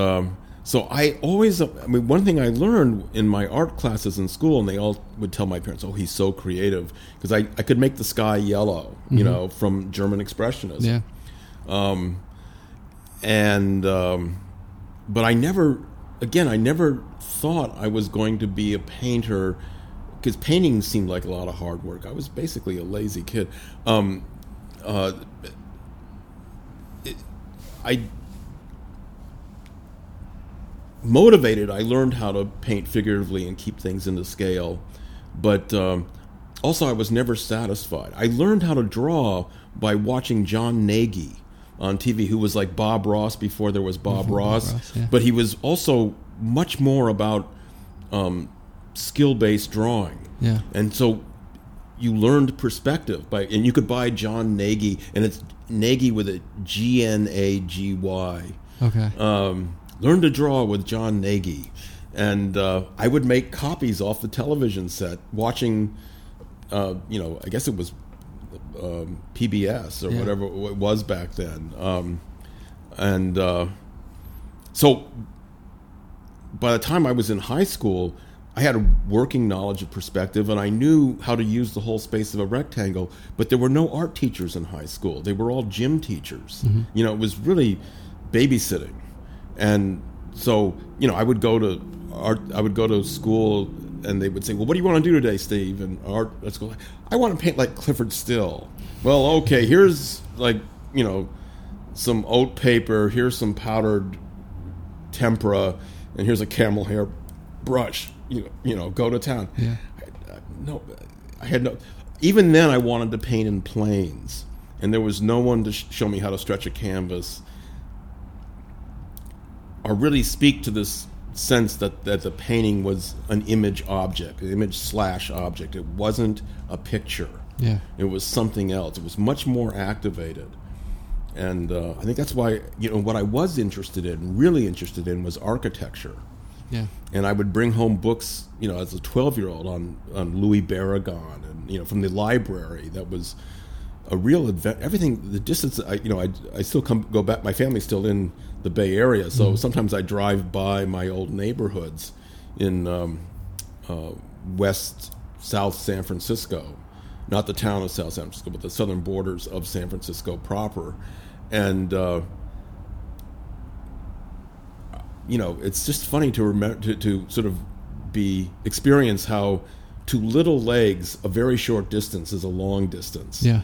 so I always, one thing I learned in my art classes in school, and they all would tell my parents, oh, he's so creative, because I could make the sky yellow, mm-hmm. From German expressionism. Yeah. But I never thought I was going to be a painter, because painting seemed like a lot of hard work. I was basically a lazy kid. I learned how to paint figuratively and keep things into scale, but also I was never satisfied. I learned how to draw by watching John Nagy on TV, who was like Bob Ross before there was Bob Ross. Bob Ross, yeah. But he was also much more about skill-based drawing. Yeah. And so you learned perspective and you could buy John Nagy, and it's Nagy with a G-N-A-G-Y. Okay. Learn to draw with John Nagy. And I would make copies off the television set watching, I guess it was PBS or whatever it was back then. So by the time I was in high school, I had a working knowledge of perspective, and I knew how to use the whole space of a rectangle, but there were no art teachers in high school. They were all gym teachers. Mm-hmm. It was really babysitting. And so, I would go to art. I would go to school, and they would say, "Well, what do you want to do today, Steve?" And art. Let's go. I want to paint like Clifford Still. Well, okay. Here's some oat paper. Here's some powdered tempera, and here's a camel hair brush. Go to town. Yeah. I had no. Even then, I wanted to paint in planes, and there was no one to show me how to stretch a canvas, or really speak to this sense that the painting was an image/object. It wasn't a picture. Yeah. It was something else. It was much more activated. And I think that's why, what I was really interested in, was architecture. Yeah. And I would bring home books, as a 12-year-old on Louis Barragan, and, from the library. That was a real adventure. Everything, the distance, I still go back. My family's still in the Bay Area, so sometimes I drive by my old neighborhoods in South San Francisco, not the town of South San Francisco, but the southern borders of San Francisco proper. And it's just funny to remember to sort of experience how to little legs a very short distance is a long distance. Yeah.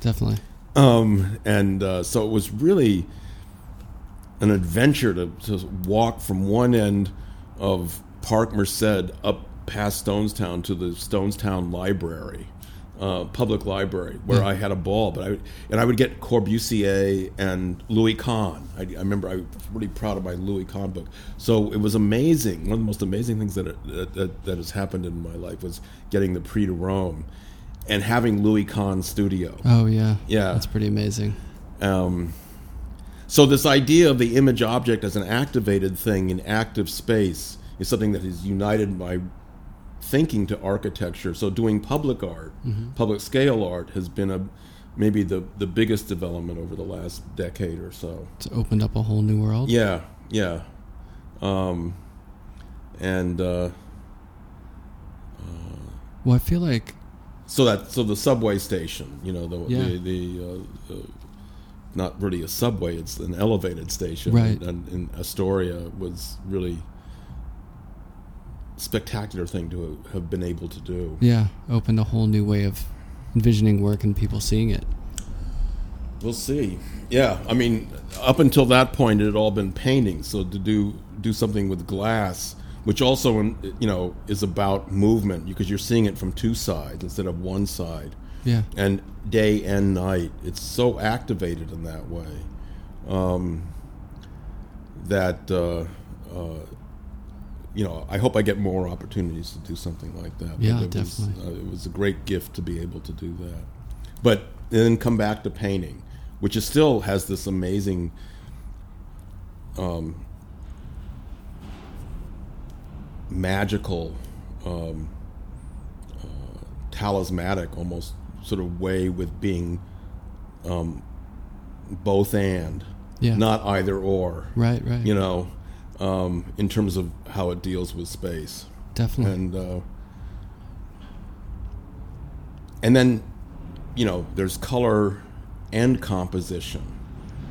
Definitely. So it was really an adventure to walk from one end of Park Merced up past Stonestown to the Stonestown Library, public library, where I had a ball. But I would get Corbusier and Louis Kahn. I remember I was really proud of my Louis Kahn book. So it was amazing. One of the most amazing things that has happened in my life was getting the Prix de Rome and having Louis Kahn's studio. Oh, yeah. Yeah. That's pretty amazing. So this idea of the image object as an activated thing in active space is something that has united my thinking to architecture. So doing public art, mm-hmm. public scale art, has been maybe the biggest development over the last decade or so. It's opened up a whole new world. Yeah, yeah. I feel like... So the subway station, the not really a subway, it's an elevated station. Right. And Astoria was really spectacular thing to have been able to do. Yeah, opened a whole new way of envisioning work and people seeing it. We'll see. Yeah, I mean, up until that point, it had all been paintings. So to do something with glass, which also, you know, is about movement, because you're seeing it from two sides instead of one side. Yeah. And day and night, it's so activated in that way that, you know, I hope I get more opportunities to do something like that. Yeah, definitely. It was a great gift to be able to do that. But then come back to painting, which is still has this amazing... magical, talismanic almost sort of way with being both and, yeah. Not either or. Right, right. You know, in terms of how it deals with space. Definitely. And then, you know, there's color and composition.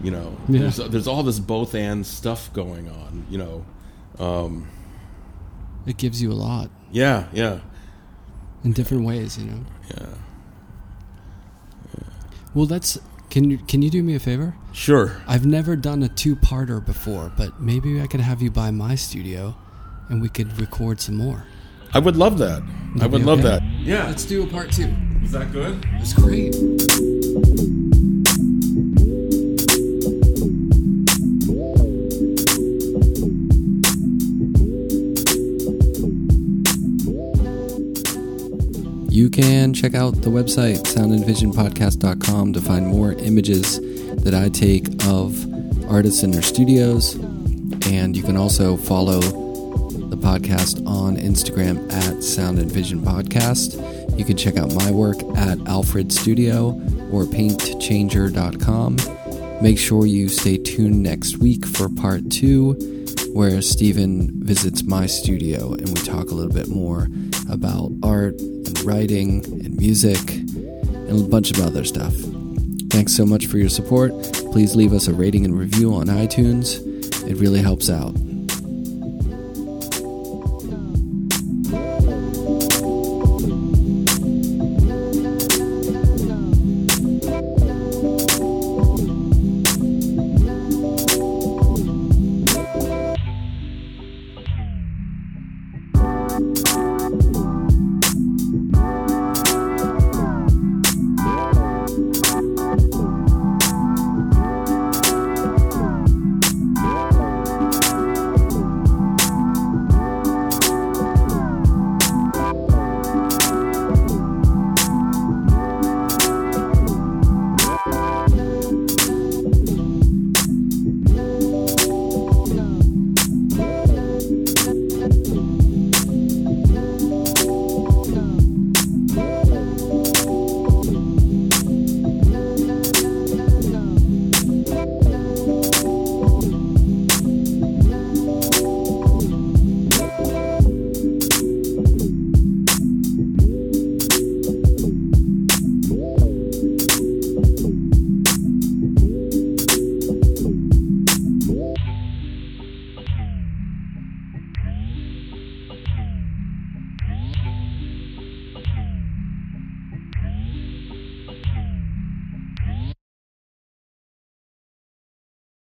You know, yeah. There's all this both and stuff going on, you know. It gives you a lot. Yeah, yeah. In different ways, you know. Yeah. Yeah. Well, can you do me a favor? Sure. I've never done a two-parter before, but maybe I could have you by my studio and we could record some more. I would love that. That'd I would okay. love that. Yeah. Let's do a part two. Is that good? That's great. You can check out the website soundandvisionpodcast.com to find more images that I take of artists in their studios. And you can also follow the podcast on Instagram at Sound and Vision Podcast. You can check out my work at Alfred Studio or paintchanger.com. Make sure you stay tuned next week for part two, where Stephen visits my studio and we talk a little bit more about art and writing and music and a bunch of other stuff. Thanks so much for your support. Please leave us a rating and review on iTunes. It really helps out.